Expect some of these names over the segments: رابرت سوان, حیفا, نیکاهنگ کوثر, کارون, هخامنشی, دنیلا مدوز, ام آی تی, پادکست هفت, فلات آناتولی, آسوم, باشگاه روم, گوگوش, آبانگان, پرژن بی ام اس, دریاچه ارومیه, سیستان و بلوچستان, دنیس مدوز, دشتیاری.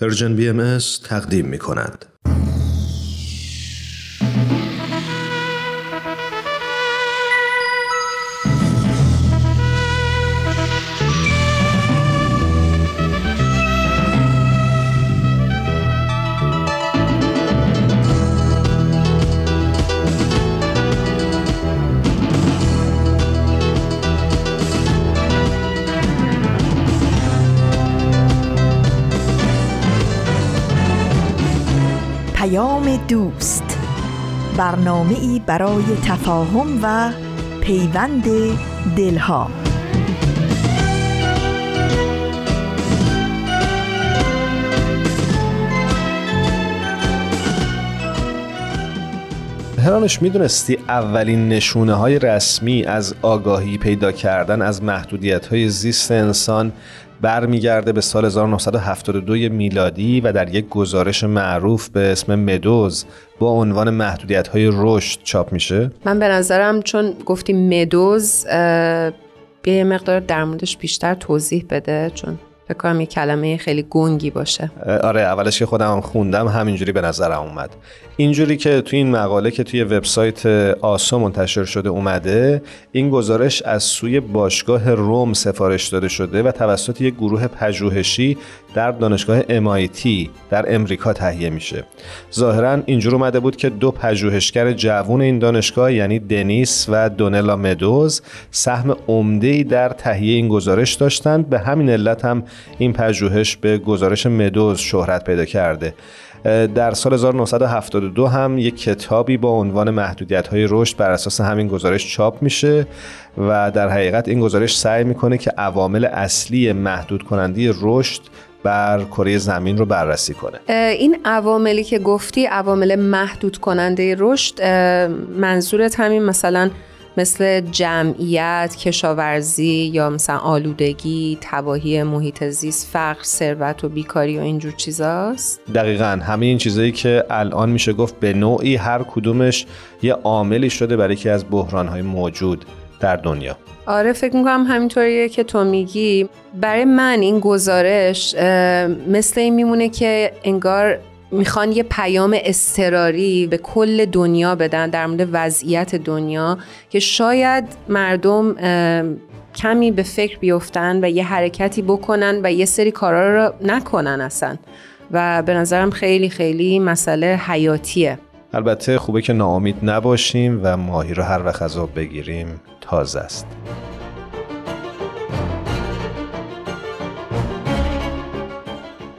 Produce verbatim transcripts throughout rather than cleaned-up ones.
پرژن بی ام اس تقدیم می کند. دوست، برنامه‌ای برای تفاهم و پیوند دلها. هرانوش، میدونستی اولین نشونه های رسمی از آگاهی پیدا کردن از محدودیت های زیست انسان برمیگرده به سال هزار و نهصد و هفتاد و دو میلادی و در یک گزارش معروف به اسم مدوز با عنوان محدودیت‌های رشد چاپ میشه؟ من به نظرم چون گفتی مدوز، بیا یه مقدار در موردش بیشتر توضیح بده، چون فکر کنم یه کلمه خیلی گنگی باشه. آره، اولش که خودم هم خوندم همینجوری به نظرم اومد. اینجوری که توی این مقاله که توی وبسایت آسوم منتشر شده اومده، این گزارش از سوی باشگاه روم سفارش داده شده و توسط یک گروه پژوهشی در دانشگاه ام آی تی در امریکا تهیه میشه. ظاهراً اینجور اومده بود که دو پژوهشگر جوان این دانشگاه، یعنی دنیس و دنیلا مدوز، سهم عمده‌ای در تهیه این گزارش داشتند. به همین علت هم این پژوهش به گزارش مدوز شهرت پیدا کرده. در سال هزار و نهصد و هفتاد و دو هم یک کتابی با عنوان محدودیت‌های رشد بر اساس همین گزارش چاپ میشه و در حقیقت این گزارش سعی میکنه که عوامل اصلی محدود کننده رشد بر کره زمین رو بررسی کنه. این عواملی که گفتی، عوامل محدود کننده رشد، منظورت همین مثلا مثل جمعیت، کشاورزی یا مثلا آلودگی، تباهی محیط زیست، فقر، ثروت و بیکاری و اینجور چیزاست؟ دقیقاً، همه این چیزایی که الان میشه گفت به نوعی هر کدومش یه عاملی شده برای یکی از بحران‌های موجود در دنیا. آره، فکر میکنم همینطوریه که تو میگی. برای من این گزارش مثل این میمونه که انگار میخوان یه پیام اضطراری به کل دنیا بدن در مورد وضعیت دنیا که شاید مردم کمی به فکر بیفتن و یه حرکتی بکنن و یه سری کارا رو نکنن اصلا، و به نظرم خیلی خیلی مسئله حیاتیه. البته خوبه که ناامید نباشیم و ماهی رو هر وقت از آب بگیریم تازه است.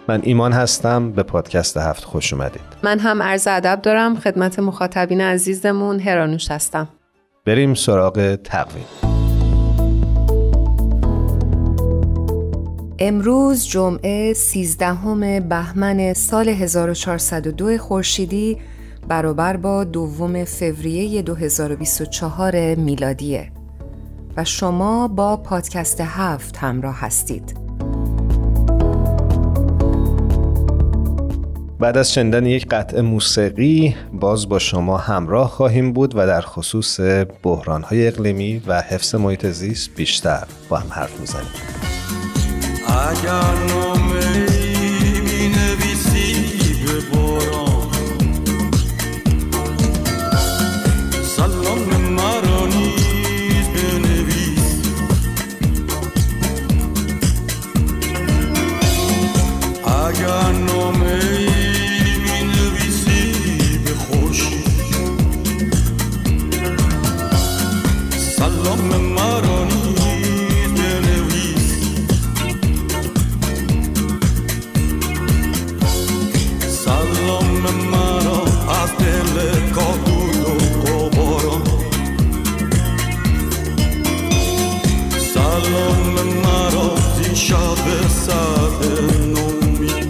من ایمان هستم، به پادکست هفت خوش اومدید. من هم عرض ادب دارم خدمت مخاطبین عزیزمون، هرانوش هستم. بریم سراغ تقویم. امروز جمعه سیزدهم بهمن سال هزار و چهارصد و دو خورشیدی، برابر با دوم فوریه دو هزار و بیست و چهار میلادیه و شما با پادکست هفت همراه هستید. بعد از شنیدن یک قطعه موسیقی باز با شما همراه خواهیم بود و در خصوص بحران‌های اقلیمی و حفظ محیط زیست بیشتر با هم حرف می‌زنیم. اگر نامه‌ای می‌نویسی به باران، سلام مرا نیز بنویس. اگر نامه‌ای سلام مرا زین شب سرد نومی،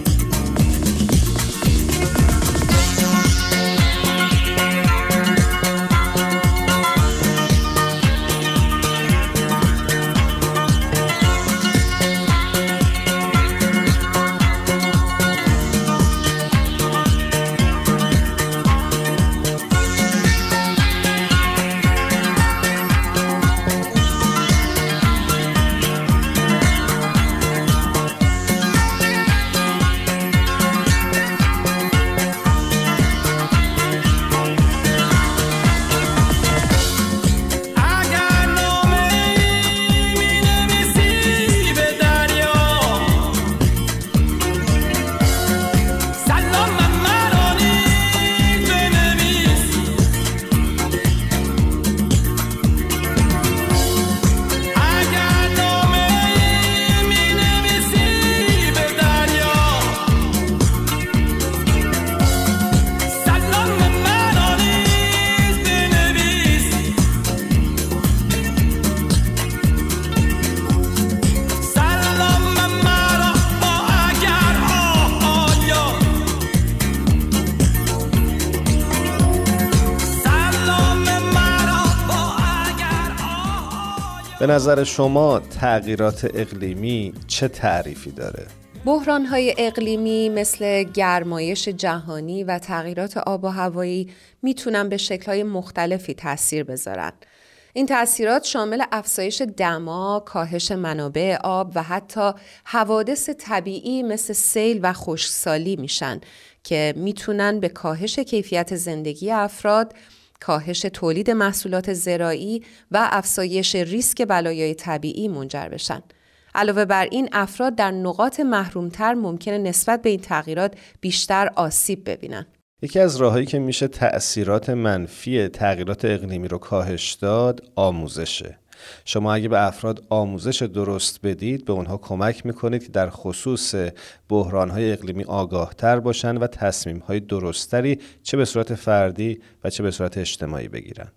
به نظر شما تغییرات اقلیمی چه تعریفی داره؟ بحران‌های اقلیمی مثل گرمایش جهانی و تغییرات آب و هوایی میتونن به شکل‌های مختلفی تأثیر بذارن. این تأثیرات شامل افزایش دما، کاهش منابع آب و حتی حوادث طبیعی مثل سیل و خشکسالی میشن که میتونن به کاهش کیفیت زندگی افراد، کاهش تولید محصولات زراعی و افزایش ریسک بلایای طبیعی منجر بشن. علاوه بر این، افراد در نقاط محرومتر ممکنه نسبت به این تغییرات بیشتر آسیب ببینن. یکی از راهایی که میشه تأثیرات منفی تغییرات اقلیمی رو کاهش داد، آموزشه. شما اگه به افراد آموزش درست بدید، به اونها کمک میکنید که در خصوص بحرانهای اقلیمی آگاهتر باشن و تصمیمهای درستری چه به صورت فردی و چه به صورت اجتماعی بگیرن.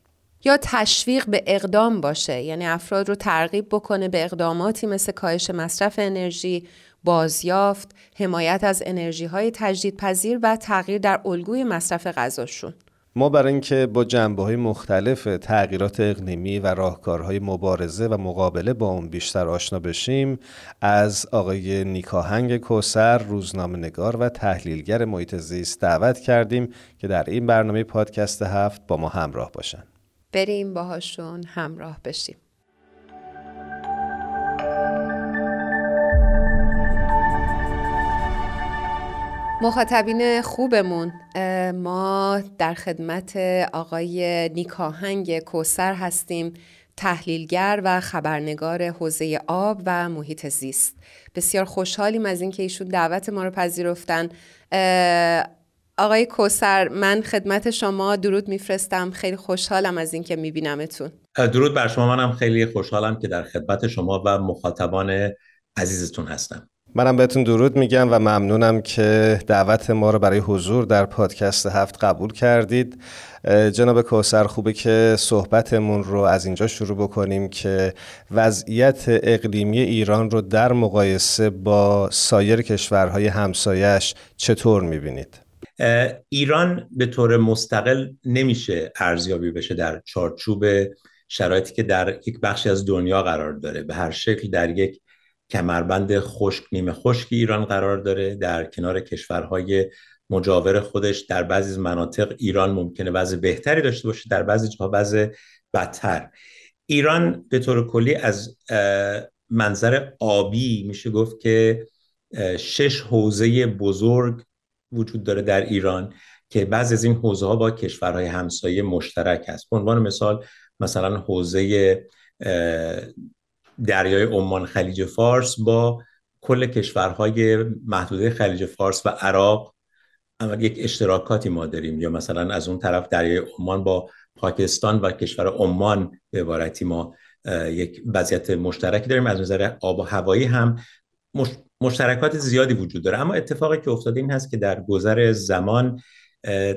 یا تشویق به اقدام باشه، یعنی افراد رو ترغیب بکنه به اقداماتی مثل کاهش مصرف انرژی، بازیافت، حمایت از انرژی‌های تجدیدپذیر و تغییر در الگوی مصرف غذاشون. ما برای اینکه با جنبه‌های مختلف تغییرات اقلیمی و راهکارهای مبارزه و مقابله با اون بیشتر آشنا بشیم، از آقای نیکاهنگ کوثر، روزنامه‌نگار و تحلیلگر محیط زیست دعوت کردیم که در این برنامه پادکست هفت با ما همراه باشن. بریم باهاشون همراه بشیم. مخاطبین خوبمون، ما در خدمت آقای نیکاهنگ کوثر هستیم، تحلیلگر و خبرنگار حوزه آب و محیط زیست. بسیار خوشحالیم از اینکه ایشون دعوت ما رو پذیرفتن. آقای کوثر، من خدمت شما درود میفرستم. خیلی خوشحالم از اینکه میبینمتون. درود بر شما. منم خیلی خوشحالم که در خدمت شما و مخاطبان عزیزتون هستم. منم بهتون درود میگم و ممنونم که دعوت ما رو برای حضور در پادکست هفت قبول کردید. جناب کوثر، خوبه که صحبتمون رو از اینجا شروع بکنیم که وضعیت اقلیمی ایران رو در مقایسه با سایر کشورهای همسایش چطور میبینید؟ ایران به طور مستقل نمیشه ارزیابی بشه در چارچوب شرایطی که در یک بخشی از دنیا قرار داره. به هر شکل در یک کمربند خشک نیمه خشک ایران قرار داره. در کنار کشورهای مجاور خودش در بعضی از مناطق ایران ممکنه وضع بهتری داشته باشه، در بعضی جاها وضع بدتر. ایران به طور کلی از منظر آبی میشه گفت که شش حوزه بزرگ وجود داره در ایران که بعضی از این حوزه‌ها با کشورهای همسایه مشترک است. به عنوان مثال مثلا حوزه دریای عمان خلیج فارس با کل کشورهای محدوده خلیج فارس و عراق اما یک اشتراکاتی ما داریم، یا مثلا از اون طرف دریای عمان با پاکستان و کشور عمان به عبارتی ما یک وضعیت مشترکی داریم. از نظر آب و هوایی هم مشترکات زیادی وجود داره. اما اتفاقی که افتاده این هست که در گذر زمان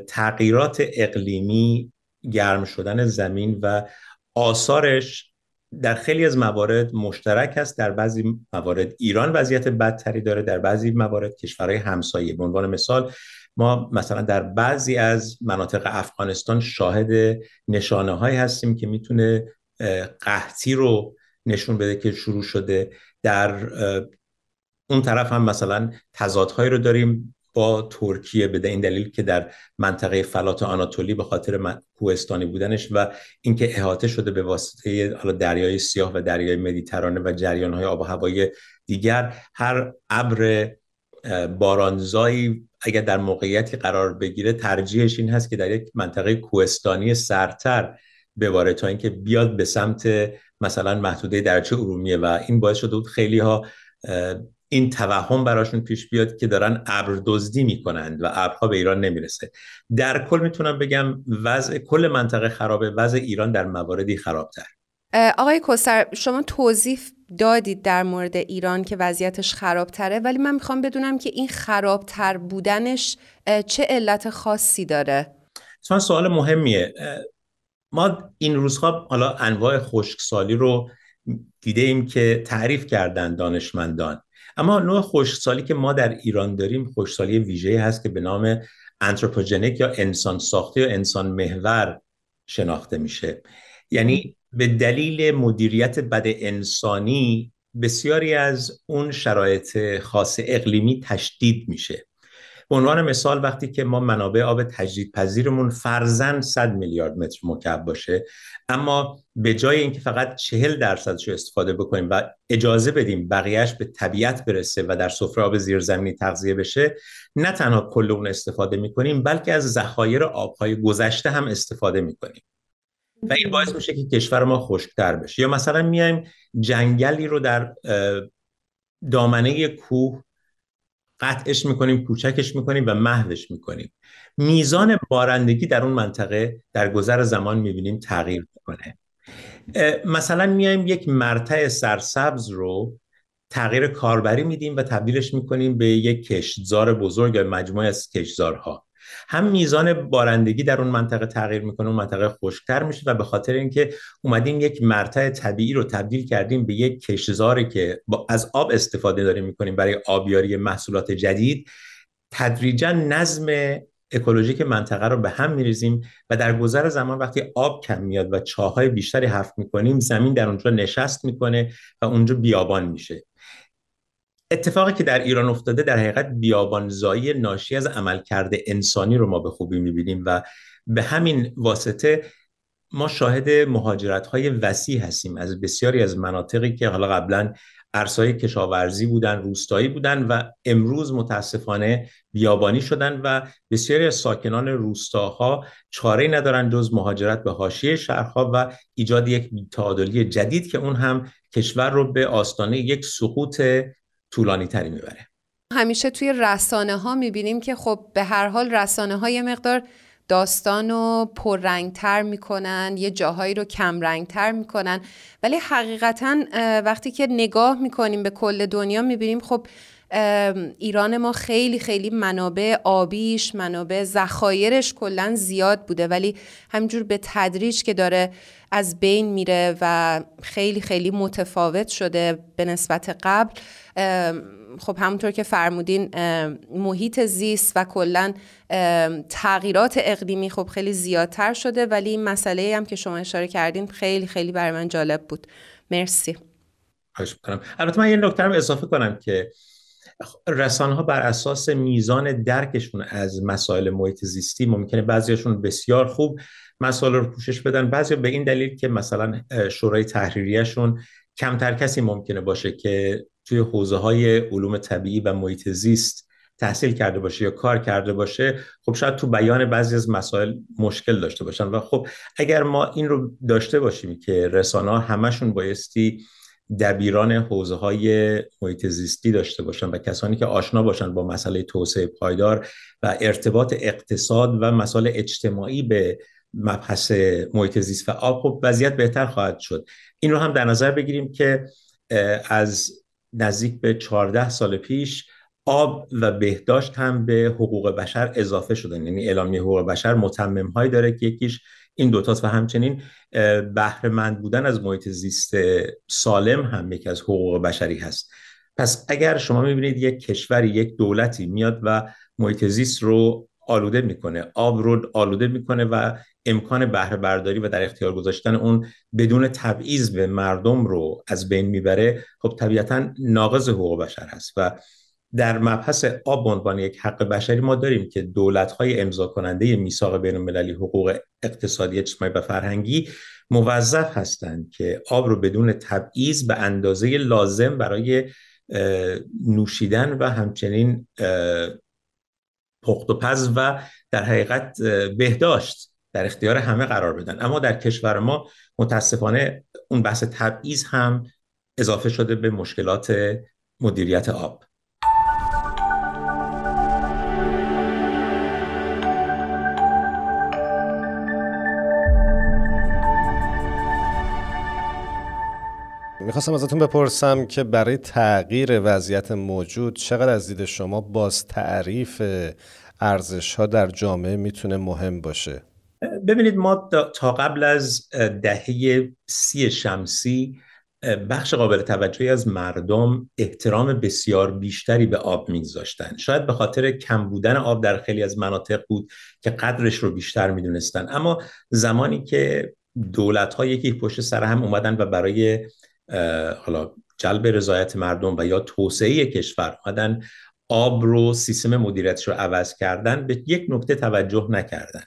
تغییرات اقلیمی، گرم شدن زمین و آثارش در خیلی از موارد مشترک است. در بعضی موارد ایران وضعیت بدتری داره، در بعضی موارد کشورهای همسایه. به عنوان مثال ما مثلا در بعضی از مناطق افغانستان شاهد نشانه‌هایی هستیم که میتونه قحطی رو نشون بده که شروع شده. در اون طرف هم مثلا تضادهایی رو داریم با ترکیه به این دلیل که در منطقه فلات آناتولی به خاطر کوهستانی بودنش و اینکه احاطه شده به واسطه دریای سیاه و دریای مدیترانه و جریان‌های آب و هوایی دیگر، هر ابر بارانزایی اگر در موقعیتی قرار بگیره ترجیحش این هست که در یک منطقه کوهستانی سرتر بباره تا اینکه بیاد به سمت مثلا محدوده درچه ارومیه. و این باعث شده بود خیلی‌ها این توهم براشون پیش بیاد که دارن ابر دزدی میکنند و ابرها به ایران نمیرسه. در کل میتونم بگم وضع کل منطقه خرابه، وضع ایران در مواردی خرابتر. آقای کوثر، شما توضیح دادید در مورد ایران که وضعیتش خرابتره، ولی من میخوام بدونم که این خرابتر بودنش چه علت خاصی داره؟ اصلا سوال مهمیه. ما این روزها حالا انواع خشکسالی رو دیده ایم که تعریف کردن دانشمندان، اما نوع خشکسالی که ما در ایران داریم خشکسالی ویژه‌ای هست که به نام آنتروپوجنیک یا انسان ساخته یا انسان محور شناخته میشه. یعنی به دلیل مدیریت بد انسانی بسیاری از اون شرایط خاص اقلیمی تشدید میشه. به عنوان مثال وقتی که ما منابع آب تجدیدپذیرمون فرضاً صد میلیارد متر مکعب باشه، اما به جای اینکه فقط چهل درصدش رو استفاده بکنیم و اجازه بدیم بقیهش به طبیعت برسه و در سفره آب زیرزمینی تغذیه بشه، نه تنها کل اون استفاده میکنیم بلکه از ذخایر آبهای گذشته هم استفاده میکنیم و این باعث میشه که کشور ما خشک‌تر بشه. یا مثلا میایم جنگلی رو در دامنه کوه قطعش میکنیم، کوچکش میکنیم و محوش میکنیم. میزان بارندگی در اون منطقه در گذر زمان میبینیم تغییر میکنه. مثلا میایم یک مرتع سرسبز رو تغییر کاربری میدیم و تبدیلش میکنیم به یک کشتزار بزرگ یا مجموعه از کشتزارها. هم میزان بارندگی در اون منطقه تغییر میکنه، اون منطقه خشک‌تر میشه و به خاطر اینکه اومدیم یک مرتع طبیعی رو تبدیل کردیم به یک کشتزاری که از آب استفاده داریم میکنیم برای آبیاری محصولات جدید، تدریجاً نظم اکولوژیک منطقه رو به هم میریزیم و در گذر زمان وقتی آب کم میاد و چاهای بیشتری حفر میکنیم، زمین در اونجا نشست میکنه و اونجا بیابان میشه. اتفاقی که در ایران افتاده در حقیقت بیابانزایی ناشی از عملکرد انسانی رو ما به خوبی می‌بینیم و به همین واسطه ما شاهد مهاجرت‌های وسیع هستیم از بسیاری از مناطقی که حالا قبلا عرصه‌های کشاورزی بودن، روستایی بودن و امروز متاسفانه بیابانی شدن و بسیاری از ساکنان روستاها چاره‌ای ندارن جز مهاجرت به حاشیه شهرها و ایجاد یک بی‌تعادلی جدید که اون هم کشور رو به آستانه یک سقوط طولانی تری میبره. همیشه توی رسانه ها میبینیم که خب به هر حال رسانه ها یه مقدار داستان رو پررنگ تر میکنن، یه جاهایی رو کم رنگ تر میکنن، ولی حقیقتاً وقتی که نگاه میکنیم به کل دنیا میبینیم خب ایران ما خیلی خیلی منابع آبیش، منابع ذخایرش کلاً زیاد بوده، ولی همینجور به تدریج که داره از بین میره و خیلی خیلی متفاوت شده به نسبت قبل. خب همونطور که فرمودین محیط زیست و کلاً تغییرات اقلیمی خب خیلی زیادتر شده، ولی این مسئله هم که شما اشاره کردین خیلی خیلی برای من جالب بود. مرسی. خواهش می‌کنم. البته من یه نکته هم اضافه کنم که رسانه‌ها بر اساس میزان درکشون از مسائل محیط زیستی ممکنه بعضیاشون بسیار خوب مسائل رو پوشش بدن، بعضیا به این دلیل که مثلا شورای تحریریه‌شون کمتر کسی ممکنه باشه که توی حوزه‌های علوم طبیعی و محیط زیست تحصیل کرده باشه یا کار کرده باشه، خب شاید تو بیان بعضی از مسائل مشکل داشته باشن و خب اگر ما این رو داشته باشیم که رسانه‌ها همشون بایستی دبیران حوزه‌های محیط زیستی داشته باشن و کسانی که آشنا باشن با مسئله توسعه پایدار و ارتباط اقتصاد و مسائل اجتماعی به مبحث محیط زیست و آب، خب وضعیت بهتر خواهد شد. این رو هم در نظر بگیریم که از نزدیک به چهارده سال پیش آب و بهداشت هم به حقوق بشر اضافه شدن، یعنی اعلامیه حقوق بشر متمم‌هایی داره که یکیش این دوتاست و همچنین بهره‌مند بودن از محیط زیست سالم هم یکی از حقوق بشری هست. پس اگر شما میبینید یک کشوری، یک دولتی میاد و محیط زیست رو آلوده میکنه، آب رو آلوده میکنه و امکان بهره برداری و در اختیار گذاشتن اون بدون تبعیض به مردم رو از بین میبره، خب طبیعتاً ناقض حقوق بشر هست و در مبحث آب به عنوان یک حق بشری ما داریم که دولت‌های امضا کننده میثاق بین‌المللی حقوق اقتصادی، اجتماعی و فرهنگی موظف هستند که آب رو بدون تبعیض به اندازه لازم برای نوشیدن و همچنین پخت و پز و در حقیقت بهداشت در اختیار همه قرار بدن. اما در کشور ما متاسفانه اون بحث تبعیض هم اضافه شده به مشکلات مدیریت آب. میخواستم ازتون بپرسم که برای تغییر وضعیت موجود چقدر از دید شما باز تعریف ارزش‌ها در جامعه میتونه مهم باشه؟ ببینید ما تا قبل از دهه سی شمسی بخش قابل توجهی از مردم احترام بسیار بیشتری به آب می‌گذاشتن. شاید به خاطر کم بودن آب در خیلی از مناطق بود که قدرش رو بیشتر می‌دونستن. اما زمانی که دولت‌ها یکی پشت سر هم اومدن و برای حالا جلب رضایت مردم و یا توسعه کشور اومدن آب رو، سیستم مدیریتش رو عوض کردن، به یک نکته توجه نکردن.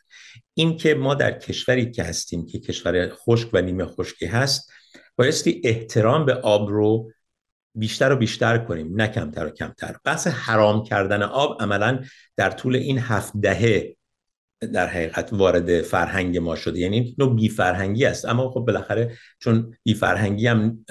این که ما در کشوری که هستیم که کشور خشک و نیمه خشکی هست، بایستی احترام به آب رو بیشتر و بیشتر کنیم، نه کمتر و کمتر. بحث حرام کردن آب عملاً در طول این هفت دهه در حقیقت وارد فرهنگ ما شده، یعنی نوع بی فرهنگی است. اما خب بالاخره چون بی فرهنگی هم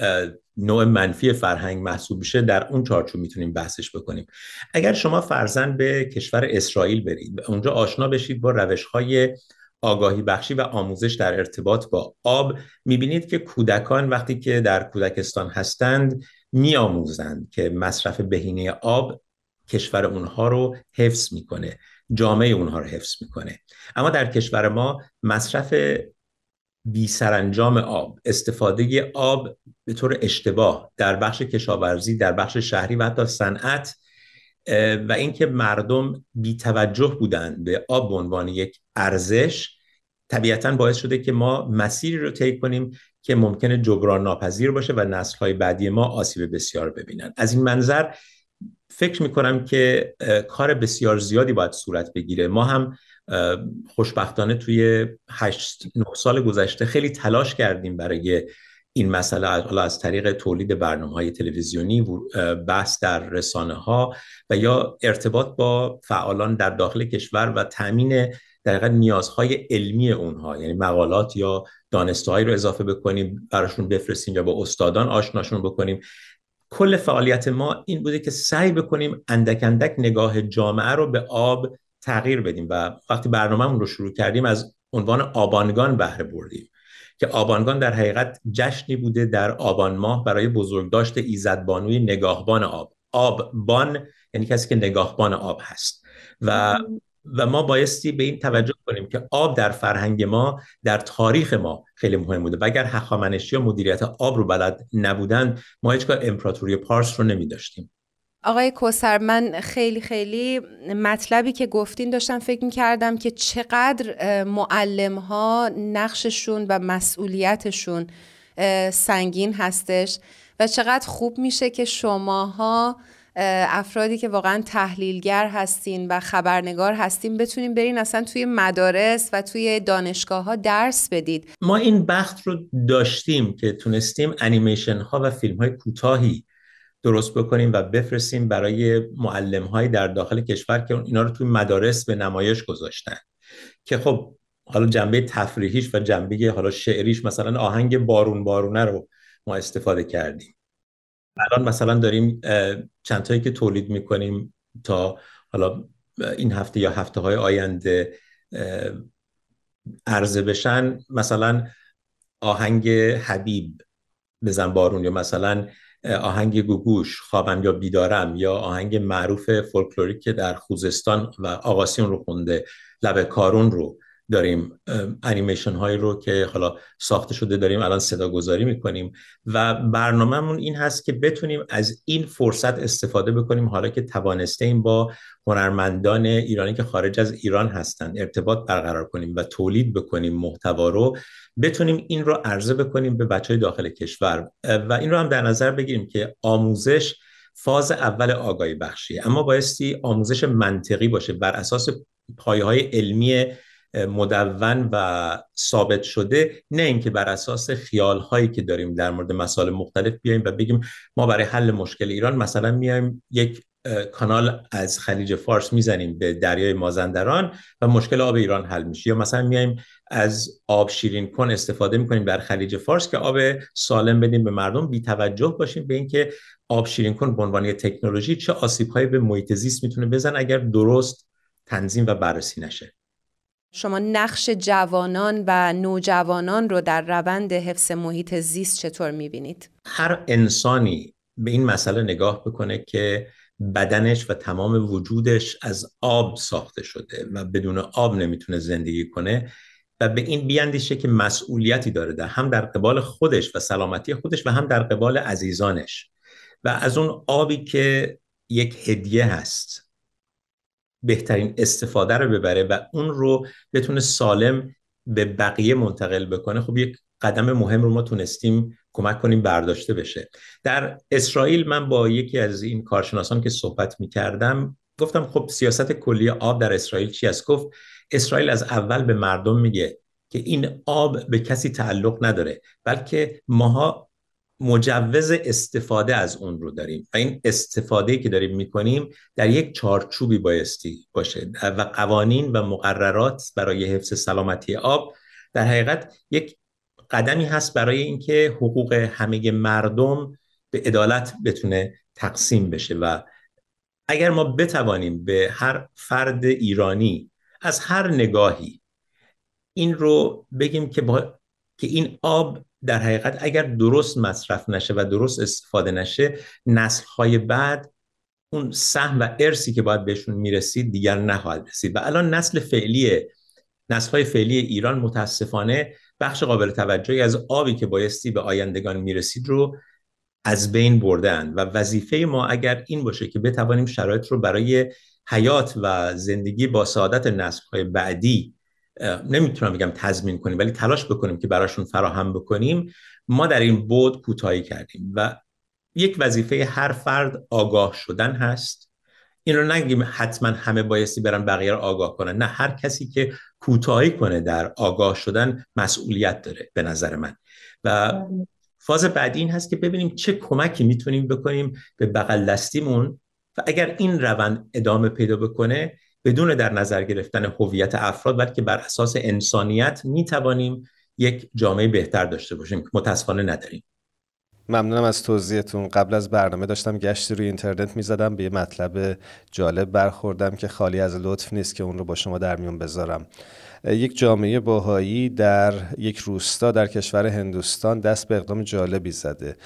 نوع منفی فرهنگ محسوب میشه، در اون چارچوب میتونیم بحثش بکنیم. اگر شما فرضاً به کشور اسرائیل برید، اونجا آشنا بشید با روش‌های آگاهی بخشی و آموزش در ارتباط با آب، میبینید که کودکان وقتی که در کودکستان هستند میآموزند که مصرف بهینه آب کشور اونها رو حفظ میکنه، جامعه اونها رو حفظ میکنه. اما در کشور ما مصرف بی سرانجام آب، استفاده آب به طور اشتباه در بخش کشاورزی، در بخش شهری و حتی صنعت، و اینکه مردم بی توجه بودن به آب به عنوان یک ارزش، طبیعتاً باعث شده که ما مسیری رو طی کنیم که ممکنه جبران ناپذیر باشه و نسل‌های بعدی ما آسیب بسیار ببینن. از این منظر فکر می‌کنم که کار بسیار زیادی باید صورت بگیره. ما هم خوشبختانه توی هشت نه سال گذشته خیلی تلاش کردیم برای این مسئله، از طریق تولید برنامه‌های تلویزیونی، بحث در رسانه‌ها و یا ارتباط با فعالان در داخل کشور و تأمین دقیقا نیازهای علمی اونها، یعنی مقالات یا دانسته‌هایی رو اضافه بکنیم، براشون بفرستیم یا با استادان آشناشون بکنیم. کل فعالیت ما این بوده که سعی بکنیم اندک اندک نگاه جامعه رو به آب تغییر بدیم و وقتی برنامه‌مون رو شروع کردیم از عنوان آبانگان بهره بردیم که آبانگان در حقیقت جشنی بوده در آبان ماه برای بزرگداشت ایزدبانوی نگاهبان آب. آببان یعنی کسی که نگاهبان آب هست و و ما بایستی به این توجه کنیم که آب در فرهنگ ما، در تاریخ ما خیلی مهم بوده و اگر هخامنشی و مدیریت آب رو بلد نبودن، ما هیچگاه امپراتوری پارس رو نمی‌داشتیم. آقای کوثر، من خیلی خیلی مطلبی که گفتین داشتم فکر می‌کردم که چقدر معلم‌ها نقششون و مسئولیتشون سنگین هستش و چقدر خوب میشه که شماها افرادی که واقعا تحلیلگر هستین و خبرنگار هستین بتونین برین اصلا توی مدارس و توی دانشگاه ها درس بدید. ما این بخت رو داشتیم که تونستیم انیمیشن ها و فیلم های کوتاهی درست بکنیم و بفرستیم برای معلم های در داخل کشور که اینا رو توی مدارس به نمایش گذاشتن که خب حالا جنبه تفریحیش و جنبه حالا شعریش، مثلا آهنگ بارون بارونه رو ما استفاده کردیم. الان مثلا داریم چند تایی که تولید میکنیم تا حالا این هفته یا هفته های آینده عرضه بشن، مثلا آهنگ حبیب بزن بارون یا مثلا آهنگ گوگوش خوابم یا بیدارم یا آهنگ معروف فولکلوری که در خوزستان و آقاسیون رو خونده، لب کارون رو داریم، انیمیشن هایی رو که حالا ساخته شده داریم الان صدا گذاری میکنیم و برنامه‌مون این هست که بتونیم از این فرصت استفاده بکنیم حالا که توانستیم با هنرمندان ایرانی که خارج از ایران هستن ارتباط برقرار کنیم و تولید بکنیم محتوا رو، بتونیم این رو عرضه بکنیم به بچهای داخل کشور. و این رو هم در نظر بگیریم که آموزش فاز اول آگاهی بخشی، اما بایستی آموزش منطقی باشه بر اساس پایه‌های علمی مدون و ثابت شده، نه اینکه بر اساس خیال هایی که داریم در مورد مسائل مختلف بیایم و بگیم ما برای حل مشکل ایران مثلا میایم یک کانال از خلیج فارس میزنیم به دریای مازندران و مشکل آب ایران حل میشه، یا مثلا میایم از آب شیرین کن استفاده میکنیم در خلیج فارس که آب سالم بدیم به مردم. بی توجه باشیم به اینکه آب شیرین کن به عنوان تکنولوژی چه آسیب هایی به محیط زیست میتونه بزنه اگر درست تنظیم و بررسی نشه. شما نقش جوانان و نوجوانان رو در روند حفظ محیط زیست چطور می‌بینید؟ هر انسانی به این مسئله نگاه بکنه که بدنش و تمام وجودش از آب ساخته شده و بدون آب نمیتونه زندگی کنه و به این بیاندیشه که مسئولیتی داره، در هم در قبال خودش و سلامتی خودش و هم در قبال عزیزانش، و از اون آبی که یک هدیه هست بهترین استفاده رو ببره و اون رو بتونه سالم به بقیه منتقل بکنه، خب یک قدم مهم رو ما تونستیم کمک کنیم برداشته بشه. در اسرائیل من با یکی از این کارشناسان که صحبت می‌کردم گفتم خب سیاست کلی آب در اسرائیل چی است؟ گفت اسرائیل از اول به مردم میگه که این آب به کسی تعلق نداره، بلکه ماها مجوز استفاده از اون رو داریم و این استفاده‌ای که داریم میکنیم در یک چارچوبی بایستی باشه و قوانین و مقررات برای حفظ سلامتی آب در حقیقت یک قدمی هست برای اینکه حقوق همه مردم به عدالت بتونه تقسیم بشه. و اگر ما بتوانیم به هر فرد ایرانی از هر نگاهی این رو بگیم که با... که این آب در حقیقت اگر درست مصرف نشه و درست استفاده نشه، نسل‌های بعد اون سهم و ارثی که باید بهشون میرسید دیگر نخواهد رسید. و الان نسل فعلی نسل‌های فعلی ایران متاسفانه بخش قابل توجهی از آبی که بایستی به آیندگان میرسید رو از بین بردن. و وظیفه ما اگر این باشه که بتوانیم شرایط رو برای حیات و زندگی با سعادت نسل‌های بعدی، نمیتونم بگم تضمین کنیم ولی تلاش بکنیم که براشون فراهم بکنیم، ما در این بود کوتاهی کردیم. و یک وظیفه هر فرد آگاه شدن هست. این رو نگیم حتما همه بایستی برن بقیه رو آگاه کنن، نه، هر کسی که کوتاهی کنه در آگاه شدن مسئولیت داره به نظر من. و فاز بعدی این هست که ببینیم چه کمکی میتونیم بکنیم به بغل دستیمون و اگر این روند ادامه پیدا بکنه بدون در نظر گرفتن هویت افراد، بلکه بر اساس انسانیت می توانیم یک جامعه بهتر داشته باشیم که متاسفانه نداریم. ممنونم از توضیحتون. قبل از برنامه داشتم گشتی روی اینترنت می زدم، به یه مطلب جالب برخوردم که خالی از لطف نیست که اون رو با شما در میون بذارم. یک جامعه باهایی در یک روستا در کشور هندوستان دست به اقدام جالبی زده.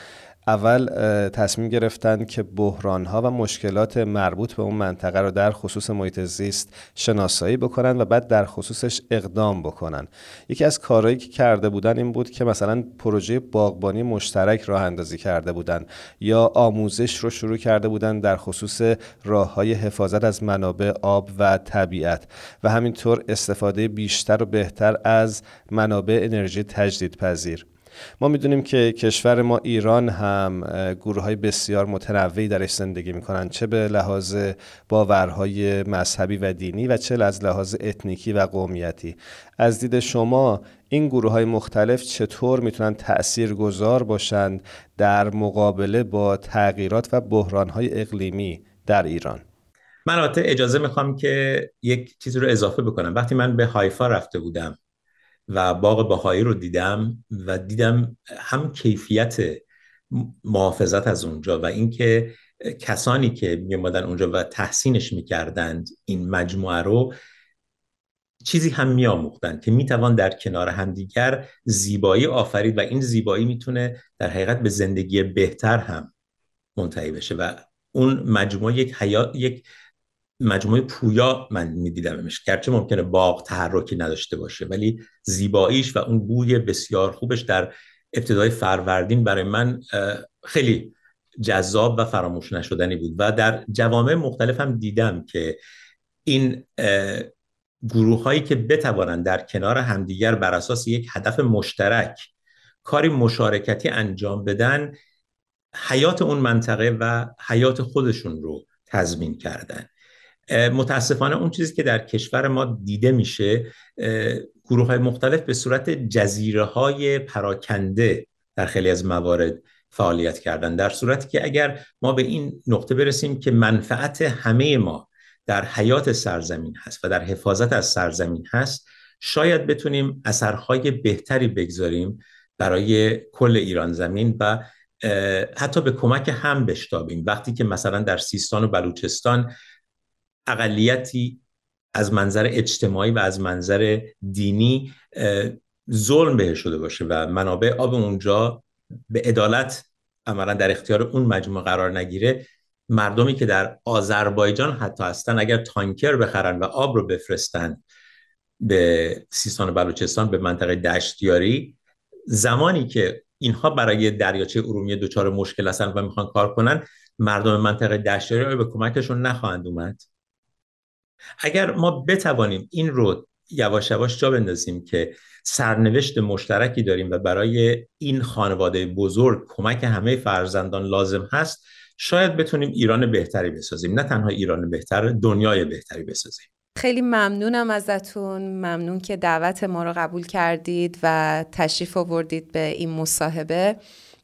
اول تصمیم گرفتن که بحران‌ها و مشکلات مربوط به اون منطقه رو در خصوص محیط زیست شناسایی بکنن و بعد در خصوصش اقدام بکنن. یکی از کارهایی که کرده بودن این بود که مثلا پروژه باغبانی مشترک راه اندازی کرده بودن یا آموزش رو شروع کرده بودن در خصوص راه‌های حفاظت از منابع آب و طبیعت و همینطور استفاده بیشتر و بهتر از منابع انرژی تجدیدپذیر. ما میدونیم که کشور ما ایران هم گروه‌های بسیار متنوعی درش زندگی میکنن، چه به لحاظ باورهای مذهبی و دینی و چه از لحاظ اتنیکی و قومیتی. از دید شما این گروه‌های مختلف چطور میتونن تأثیرگذار باشند در مقابله با تغییرات و بحران‌های اقلیمی در ایران؟ من البته اجازه میخوام که یک چیز رو اضافه بکنم. وقتی من به حیفا رفته بودم و باغ بهایی رو دیدم و دیدم هم کیفیت محافظت از اونجا و اینکه کسانی که می‌آمدن اونجا و تحسینش می‌کردند این مجموعه رو، چیزی هم می‌آموختن که می‌توان در کنار همدیگر زیبایی آفرید و این زیبایی می‌تونه در حقیقت به زندگی بهتر هم منتهی بشه. و اون مجموعه یک حیات، یک مجموعه پویا من میدیدمش، گرچه ممکنه باغ تحرکی نداشته باشه ولی زیباییش و اون بوی بسیار خوبش در ابتدای فروردین برای من خیلی جذاب و فراموش نشدنی بود. و در جوامع مختلف هم دیدم که این گروه هایی که بتوانند در کنار همدیگر بر اساس یک هدف مشترک کاری مشارکتی انجام بدن، حیات اون منطقه و حیات خودشون رو تضمین کردن. متاسفانه اون چیزی که در کشور ما دیده میشه، گروه‌های مختلف به صورت جزیره‌های پراکنده در خیلی از موارد فعالیت کردن، در صورتی که اگر ما به این نقطه برسیم که منفعت همه ما در حیات سرزمین هست و در حفاظت از سرزمین هست، شاید بتونیم اثرهای بهتری بگذاریم برای کل ایران زمین و حتی به کمک هم بشتابیم. وقتی که مثلا در سیستان و بلوچستان اقلیتی از منظر اجتماعی و از منظر دینی ظلم بهش شده باشه و منابع آب اونجا به عدالت عملاً در اختیار اون مجموعه قرار نگیره، مردمی که در آذربایجان حتی هستن اگر تانکر بخرن و آب رو بفرستن به سیستان و بلوچستان، به منطقه دشتیاری، زمانی که اینها برای دریاچه ارومیه دچار مشکل هستن و میخوان کار کنن، مردم منطقه دشتیاری به کمکشون نخواهند اومد. اگر ما بتوانیم این رو یواش یواش جا بندازیم که سرنوشت مشترکی داریم و برای این خانواده بزرگ کمک همه فرزندان لازم هست، شاید بتونیم ایران بهتری بسازیم. نه تنها ایران بهتر، دنیای بهتری بسازیم. خیلی ممنونم ازتون، ممنون که دعوت ما رو قبول کردید و تشریف آوردید به این مصاحبه.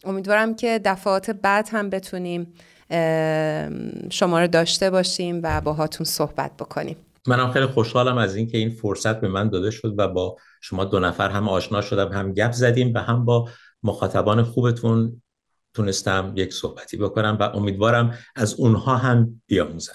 امیدوارم که دفعات بعد هم بتونیم شما رو داشته باشیم و باهاتون صحبت بکنیم. منم خیلی خوشحالم از اینکه این فرصت به من داده شد و با شما دو نفر هم آشنا شدم، هم گپ زدیم و هم با مخاطبان خوبتون تونستم یک صحبتی بکنم و امیدوارم از اونها هم بیاموزم.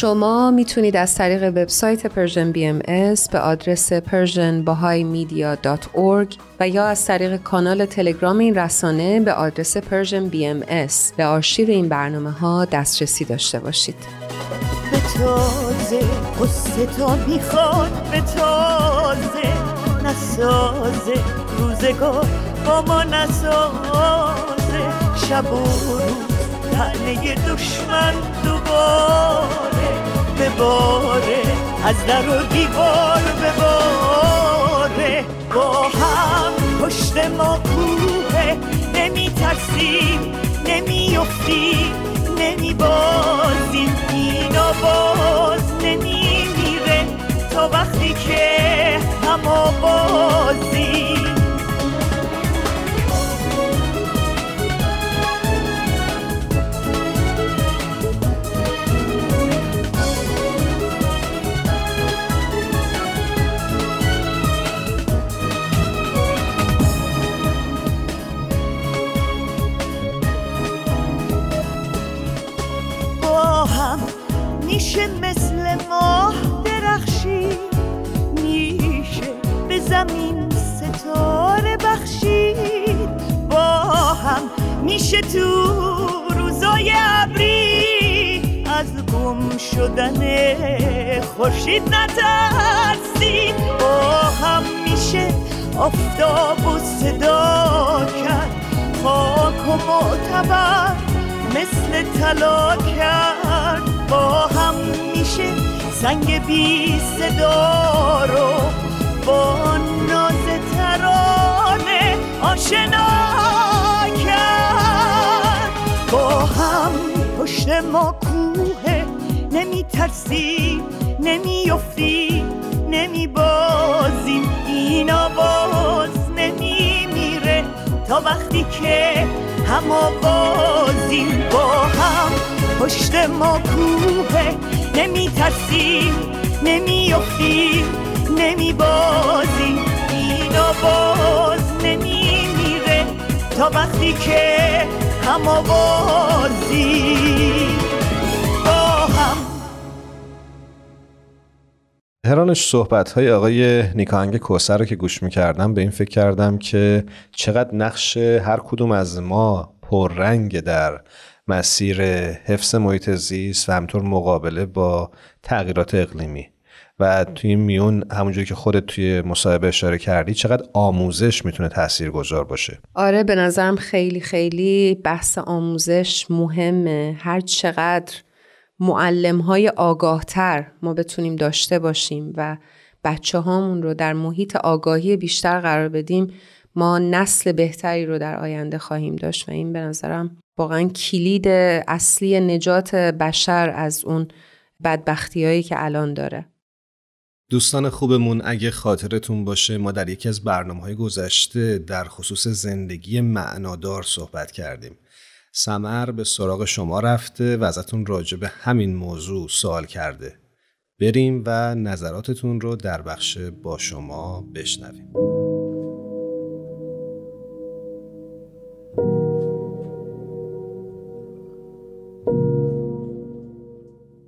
شما میتونید از طریق وبسایت Persian بی ام اس به آدرس پرژن بهایی مدیا دات اورگ و یا از طریق کانال تلگرام این رسانه به آدرس Persian بی ام اس به آرشیو این برنامه‌ها دسترسی داشته باشید. به تازه قصه تا میخواد، به تازه نسازه روزگار با ما، نسازه شب و روز تنه دشمن دوباره بباره، از در و دیوار بباره. با هم پشت ما کوه، نمی ترسیم، نمی افتیم، نمی بازیم، اینا باز نمی میره تا وقتی که همه بازیم. میشه مثل ماه درخشی، میشه به زمین ستاره بخشی. با هم میشه تو روزای ابری از گم شدن خورشید نترسی. با هم میشه آفتاب و صدا کرد، خاک و معتبر مثل طلا کرد. با هم میشه سنگ بی صدا رو با ناز ترانه آشنا کرد. با هم پشت ما کوه، نمی ترسیم، نمی افتیم، نمی بازیم، اینا باز نمی میره تا وقتی که همه بازیم. با هم پشت ما کوه، نمی ترسیم، نمی افتیم، نمی بازیم، اینا باز نمی میره تا وقتی که همه بازیم. با هم هرانش صحبت‌های آقای نیکاهنگ کوثر رو که گوش می‌کردم به این فکر کردم که چقدر نقش هر کدوم از ما پررنگ در مسیر حفظ محیط زیست و همطور مقابله با تغییرات اقلیمی و توی میون همونجوری که خودت توی مصاحبه اشاره کردی چقدر آموزش میتونه تاثیرگذار باشه. آره به نظرم خیلی خیلی بحث آموزش مهمه. هر چقدر معلم‌های آگاه‌تر ما بتونیم داشته باشیم و بچه هامون رو در محیط آگاهی بیشتر قرار بدیم، ما نسل بهتری رو در آینده خواهیم داشت و این به نظرم واقعا کلید اصلی نجات بشر از اون بدبختی هایی که الان داره. دوستان خوبمون اگه خاطرتون باشه ما در یکی از برنامه‌های گذشته در خصوص زندگی معنادار صحبت کردیم. سمر به سراغ شما رفته و ازتون راجع به همین موضوع سوال کرده. بریم و نظراتتون رو در بخش با شما بشنویم.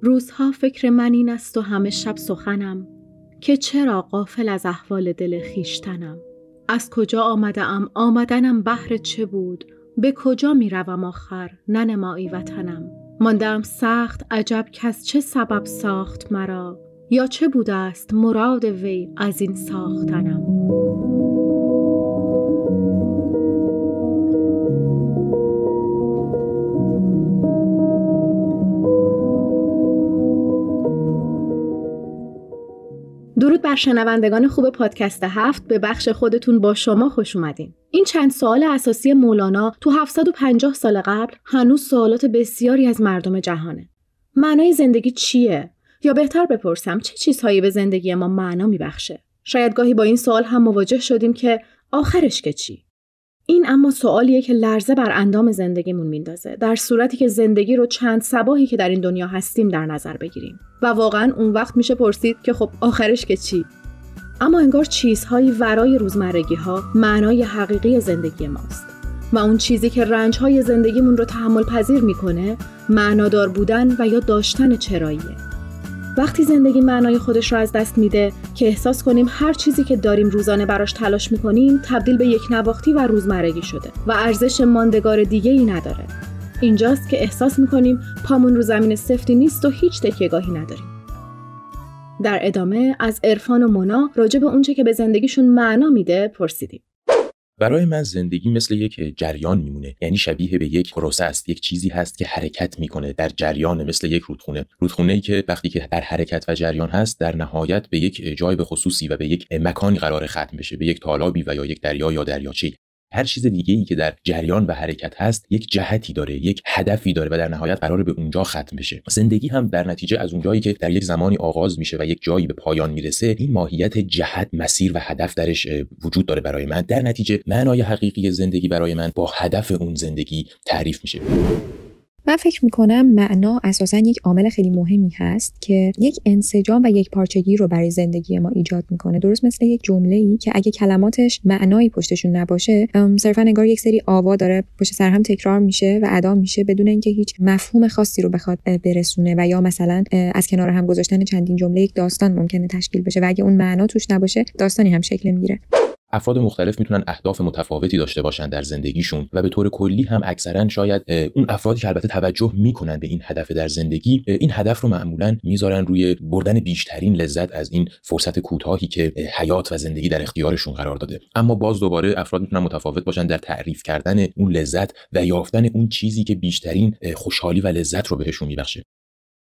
روزها فکر من این است و همه شب سخنم که چرا غافل از احوال دل خیشتنم. از کجا آمده ام آمدنم بهر چه بود، به کجا می روم آخر ننمایی وطنم. ماندم سخت عجب کس چه سبب ساخت مرا، یا چه بوده است مراد وی از این ساختنم. درود بر شنوندگان خوب پادکست هفت، به بخش خودتون با شما خوش اومدین. این چند سوال اساسی مولانا تو هفتصد و پنجاه سال قبل هنوز سوالات بسیاری از مردم جهانه. معنای زندگی چیه؟ یا بهتر بپرسم چه چیزهایی به زندگی ما معنا میبخشه؟ شاید گاهی با این سوال هم مواجه شدیم که آخرش که چی؟ این اما سوالیه که لرزه بر اندام زندگیمون میندازه، در صورتی که زندگی رو چند صباحی که در این دنیا هستیم در نظر بگیریم و واقعا اون وقت میشه پرسید که خب آخرش که چی؟ اما انگار چیزهایی ورای روزمرگی‌ها معنای حقیقی زندگی ماست و اون چیزی که رنج‌های زندگیمون رو تحمل پذیر میکنه معنادار بودن و یا داشتن چراییه. وقتی زندگی معنای خودش رو از دست میده که احساس کنیم هر چیزی که داریم روزانه براش تلاش میکنیم تبدیل به یک نواختی و روزمرگی شده و ارزش ماندگار دیگه ای نداره. اینجاست که احساس میکنیم پامون رو زمین سفتی نیست و هیچ تکیه‌گاهی نداریم. در ادامه از عرفان و مونا راجع به اونچه که به زندگیشون معنا میده پرسیدیم. برای من زندگی مثل یک جریان میمونه، یعنی شبیه به یک پروسه است، یک چیزی هست که حرکت میکنه در جریان، مثل یک رودخونه، رودخونه‌ای که وقتی که در حرکت و جریان هست در نهایت به یک جای به خصوصی و به یک مکانی قرار ختم بشه، به یک تالابی و یا یک دریا یا دریاچه‌ای. هر چیز دیگه‌ای که در جریان و حرکت هست یک جهتی داره، یک هدفی داره و در نهایت قراره به اونجا ختم بشه. زندگی هم در نتیجه از اونجایی که در یک زمانی آغاز میشه و یک جایی به پایان میرسه، این ماهیت جهت، مسیر و هدف درش وجود داره. برای من در نتیجه معنای حقیقی زندگی برای من با هدف اون زندگی تعریف میشه. من فکر میکنم معنا اساساً یک عامل خیلی مهمی هست که یک انسجام و یک پارچگی رو برای زندگی ما ایجاد میکنه. درست مثل یک جمله‌ای که اگه کلماتش معنایی پشتشون نباشه، صرفاً انگار یک سری آوا داره پشت سر هم تکرار میشه و ادا میشه بدون اینکه هیچ مفهوم خاصی رو بخواد برسونه. و یا مثلا از کنار هم گذاشتن چندین جمله یک داستان ممکنه تشکیل بشه و اگه اون معنا توش نباشه داستانی هم شکل میگیره. افراد مختلف میتونن اهداف متفاوتی داشته باشن در زندگیشون و به طور کلی هم اکثرا شاید اون افرادی که البته توجه میکنن به این هدف در زندگی، این هدف رو معمولا میذارن روی بردن بیشترین لذت از این فرصت کوتاهی که حیات و زندگی در اختیارشون قرار داده. اما باز دوباره افراد میتونن متفاوت باشن در تعریف کردن اون لذت و یافتن اون چیزی که بیشترین خوشحالی و لذت رو بهشون میبخشه.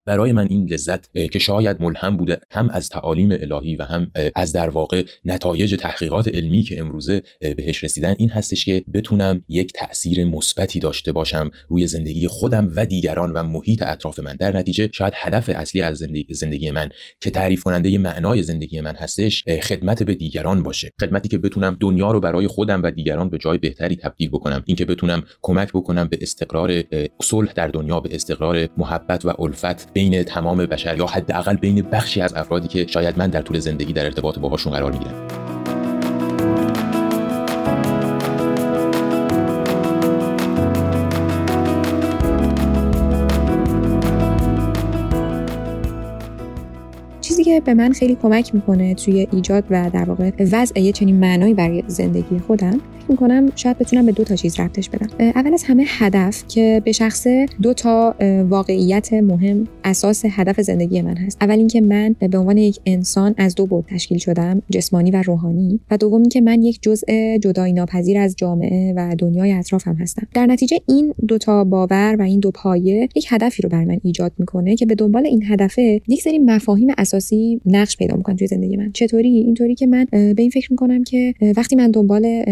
برای من این لذت که شاید ملهم بوده هم از تعالیم الهی و هم از در واقع نتایج تحقیقات علمی که امروزه بهش رسیدن، این هستش که بتونم یک تأثیر مثبتی داشته باشم روی زندگی خودم و دیگران و محیط اطراف من. در نتیجه شاید هدف اصلی از زندگی, زندگی من که تعریف کننده معنای زندگی من هستش خدمت به دیگران باشه، خدمتی که بتونم دنیا رو برای خودم و دیگران به جای بهتری تبدیل بکنم، این که بتونم کمک بکنم به استقرار صلح در دنیا، به استقرار محبت و الفت بین تمام بشر یا حداقل بین بخشی از افرادی که شاید من در طول زندگی در ارتباط باهاشون قرار میگیرم. که به من خیلی کمک میکنه توی ایجاد و در واقع وضع یه چنین معنایی برای زندگی خودم. میکنم شاید بتونم به دو تا چیز ربطش بدم. اول از همه هدف، که به شخصه دو تا واقعیت مهم اساس هدف زندگی من هست. اول اینکه من به عنوان یک انسان از دو بعد تشکیل شدم، جسمانی و روحانی، و دوم اینکه من یک جزء جدایی ناپذیر از جامعه و دنیای اطرافم هستم. در نتیجه این دو تا باور و این دو پایه یک هدفی رو بر من ایجاد میکنه که به دنبال این هدفه یک سری مفاهیم اساسی نقش پیدا میکنه توی زندگی من. چطوری؟ اینطوری که من به این فکر میکنم که وقتی من دنبال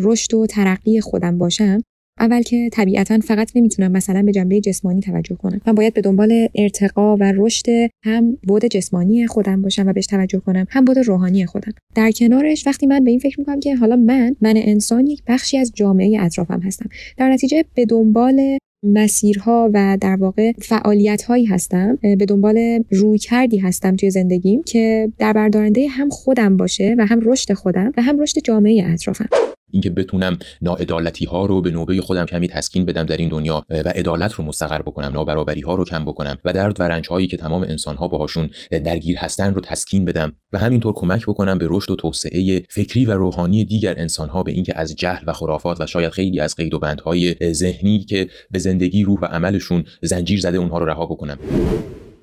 رشد و ترقی خودم باشم، اول که طبیعتاً فقط نمیتونم مثلا به جنبه جسمانی توجه کنم. من باید به دنبال ارتقا و رشد هم بعد جسمانی خودم باشم و بهش توجه کنم، هم بعد روحانی خودم. در کنارش وقتی من به این فکر میکنم که حالا من من انسان یک بخشی از جامعه اطرافم هستم، در نتیجه به دنبال مسیرها و در واقع فعالیت‌هایی هستم، به دنبال رویکردی هستم توی زندگیم که در بردارنده هم خودم باشه و هم رشد خودم و هم رشد جامعه اطرافم. اینکه بتونم ناعدالتی‌ها رو به نوبه خودم کمی تسکین بدم در این دنیا و عدالت رو مستقر بکنم، نابرابری‌ها رو کم بکنم و درد و رنج‌هایی که تمام انسان‌ها باهاشون درگیر هستن رو تسکین بدم و همینطور کمک بکنم به رشد و توسعه فکری و روحانی دیگر انسان‌ها، به اینکه از جهل و خرافات و شاید خیلی از قید و بندهای ذهنی که به زندگی، روح و عملشون زنجیر زده، اونها رو رها بکنم.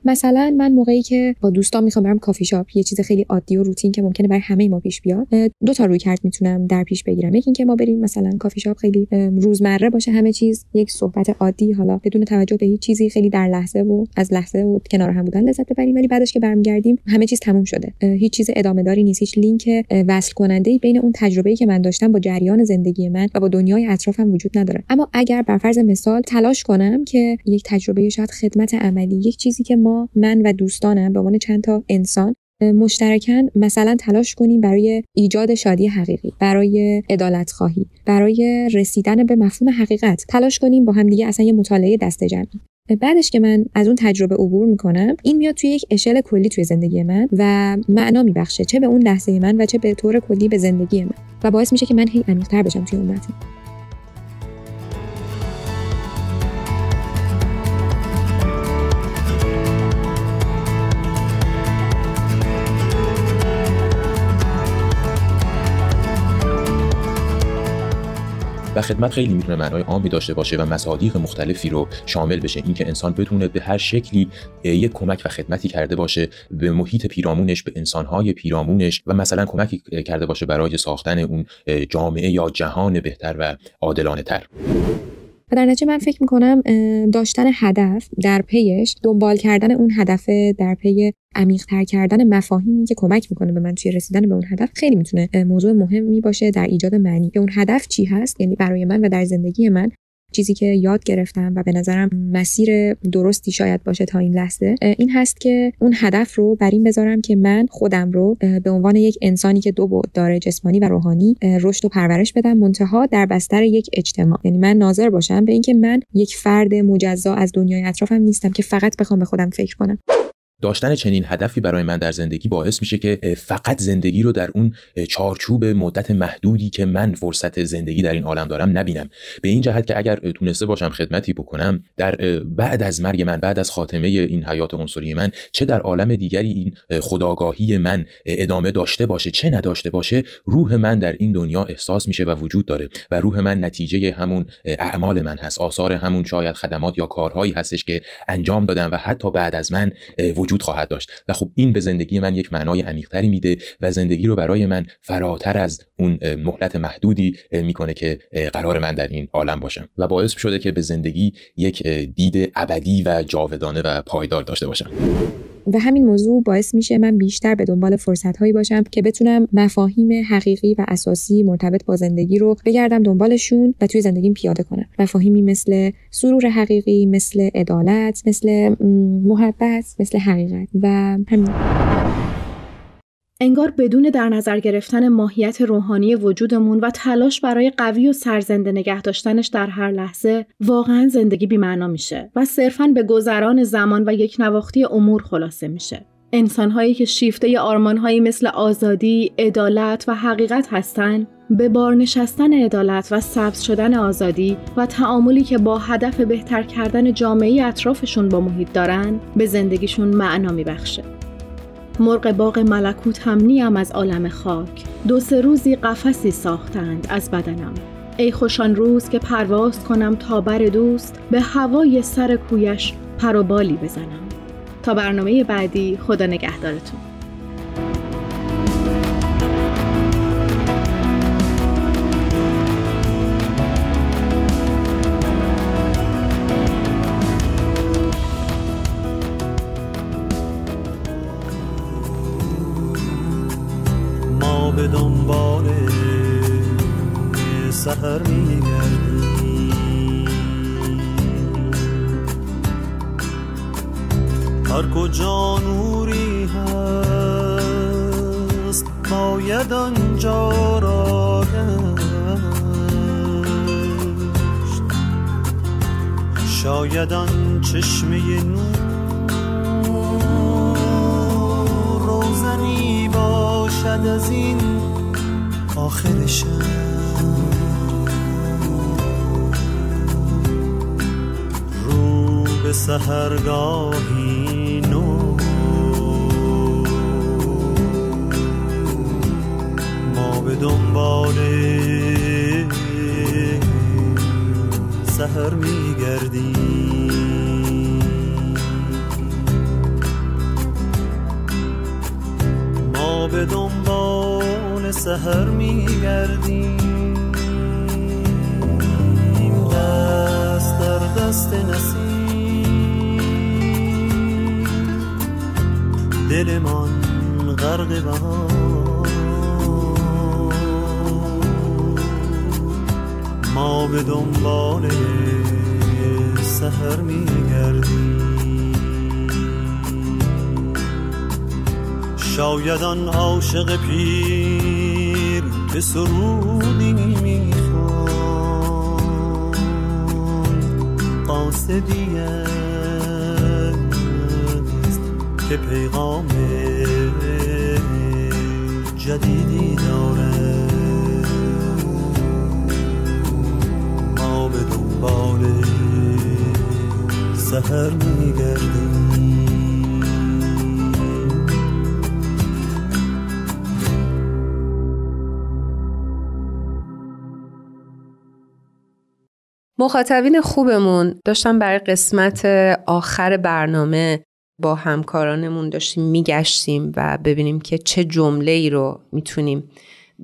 مثلا من موقعی که با دوستان میخوام برم کافی شاپ، یه چیز خیلی عادی و روتین که ممکنه برای همه ما پیش بیاد، دو تا رویکرد میتونم در پیش بگیرم. یکی اینکه ما بریم مثلا کافی شاپ خیلی روزمره باشه همه چیز، یک صحبت عادی، حالا بدون توجه به هیچ چیزی، خیلی در لحظه و از لحظه و کنار هم بودن لذت ببریم، ولی بعدش که برمیگردیم همه چیز تموم شده، هیچ چیز ادامه داری نیست، هیچ لینک وصل کننده بین اون تجربه‌ای که من داشتم با جریان زندگی من و با دنیای اطرافم وجود نداره. اما اگر بر فرض مثال تلاش کنم که یک تجربه شاید خدمت عملی، یک چیزی که ما من و دوستانم به عنوان چند تا انسان مشترکاً مثلا تلاش کنیم برای ایجاد شادی حقیقی، برای عدالت خواهی، برای رسیدن به مفهوم حقیقت تلاش کنیم با هم دیگه، اصلا یه مطالعه دسته جمعی. بعدش که من از اون تجربه عبور میکنم، این میاد توی یک اشل کلی توی زندگی من و معنا میبخشه، چه به اون لحظه من و چه به طور کلی به زندگی من، و باعث میشه که من هی عمیق‌تر بشم توی اون مفهوم. و خدمت خیلی میتونه معنای عامی داشته باشه و مصادیق مختلفی رو شامل بشه، اینکه انسان بتونه به هر شکلی یک کمک و خدمتی کرده باشه به محیط پیرامونش، به انسانهای پیرامونش، و مثلا کمکی کرده باشه برای ساختن اون جامعه یا جهان بهتر و عادلانه‌تر. و در نتیجه من فکر میکنم داشتن هدف، در پیش دنبال کردن اون هدف، در پی عمیق‌تر کردن مفاهیمی که کمک میکنه به من توی رسیدن به اون هدف، خیلی میتونه موضوع مهمی باشه در ایجاد معنی، که اون هدف چی هست، یعنی برای من و در زندگی من چیزی که یاد گرفتم و به نظرم مسیر درستی شاید باشه تا این لحظه، این هست که اون هدف رو بر این بذارم که من خودم رو به عنوان یک انسانی که دو بعد داره، جسمانی و روحانی، رشد و پرورش بدم، منتها در بستر یک اجتماع. یعنی من ناظر باشم به اینکه من یک فرد مجزا از دنیای اطرافم نیستم که فقط بخوام به خودم فکر کنم. داشتن چنین هدفی برای من در زندگی باعث میشه که فقط زندگی رو در اون چارچوب مدت محدودی که من فرصت زندگی در این عالم دارم نبینم، به این جهت که اگر تونسته باشم خدمتی بکنم در بعد از مرگ من، بعد از خاتمه این حیات عنصری من، چه در عالم دیگری این خودآگاهی من ادامه داشته باشه چه نداشته باشه، روح من در این دنیا احساس میشه و وجود داره و روح من نتیجه همون اعمال من هست، آثار همون شاید خدمات یا کارهایی هستش که انجام دادم و حتی بعد از من وجود خواهد داشت. و خب این به زندگی من یک معنای عمیق‌تری میده و زندگی رو برای من فراتر از اون مهلت محدودی میکنه که قرار من در این عالم باشم، و باعث شده که به زندگی یک دید ابدی و جاودانه و پایدار داشته باشم. و همین موضوع باعث میشه من بیشتر به دنبال فرصت‌هایی باشم که بتونم مفاهیم حقیقی و اساسی مرتبط با زندگی رو بگردم دنبالشون و توی زندگیم پیاده کنم. مفاهیمی مثل سرور حقیقی، مثل عدالت، مثل محبت، مثل حقیقت و همین. انگار بدون در نظر گرفتن ماهیت روحانی وجودمون و تلاش برای قوی و سرزنده نگه داشتنش در هر لحظه، واقعا زندگی بی‌معنا میشه و صرفاً به گذران زمان و یک نواختی امور خلاصه میشه. انسان‌هایی که شیفته آرمان‌هایی مثل آزادی، عدالت و حقیقت هستن، به بار نشستن عدالت و سبز شدن آزادی و تعاملی که با هدف بهتر کردن جامعه اطرافشون با محیط دارن، به زندگیشون معنا میبخشه. مرغ باغ ملکوت هم نیم از عالم خاک، دو سه روزی قفسی ساختند از بدنم. ای خوشان روز که پرواز کنم تا بر دوست، به هوای سر کویش پر و بالی بزنم. تا برنامه بعدی، خدا نگهدارتون. به دنبال سحر می‌گردیم، هر کجا نوری هست باید آنجا را گشت. شاید آن چشمه نور روزنی باشد از این آخر شب. رو به سحرگاهی نو ما به دنبال سحر می‌گردیم. ما به دنبال سحر میگردیم، دست در دست نسیم، دلمان غرق بهار. ما به دنبال سحر میگردیم. شاید آن عاشق پیر که سرودی میخواند قاصدی است که پیغام جدیدی دارد. ما به دنبال سحر میگردیم. مخاطبین خوبمون، داشتم برای قسمت آخر برنامه با همکارانمون داشتیم میگشتیم و ببینیم که چه جمله‌ای رو میتونیم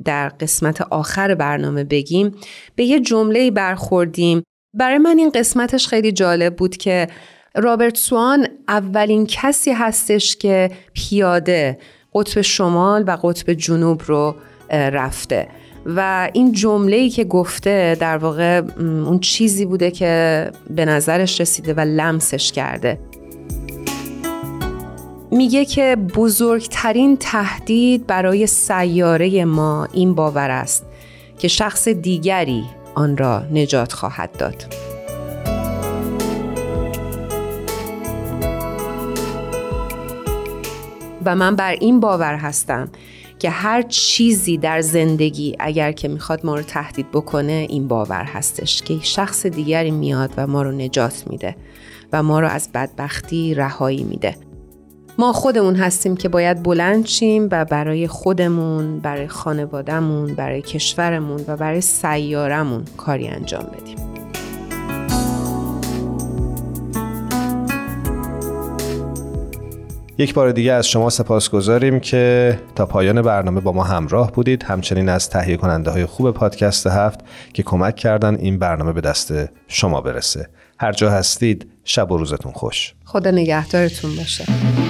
در قسمت آخر برنامه بگیم. به یه جمله‌ای برخوردیم. برای من این قسمتش خیلی جالب بود که رابرت سوان اولین کسی هستش که پیاده قطب شمال و قطب جنوب رو رفته و این جمله‌ای که گفته در واقع اون چیزی بوده که به نظرش رسیده و لمسش کرده. میگه که بزرگترین تهدید برای سیاره ما این باور است که شخص دیگری آن را نجات خواهد داد. و من بر این باور هستم که هر چیزی در زندگی اگر که میخواد ما رو تهدید بکنه، این باور هستش که شخص دیگری میاد و ما رو نجات میده و ما رو از بدبختی رهایی میده. ما خودمون هستیم که باید بلند شیم و برای خودمون، برای خانوادمون، برای کشورمون و برای سیارمون کاری انجام بدیم. یک بار دیگه از شما سپاسگزاریم که تا پایان برنامه با ما همراه بودید. همچنین از تهیه کننده های خوب پادکست هفت که کمک کردن این برنامه به دست شما برسه. هر جا هستید، شب و روزتون خوش. خدا نگهدارتون باشه.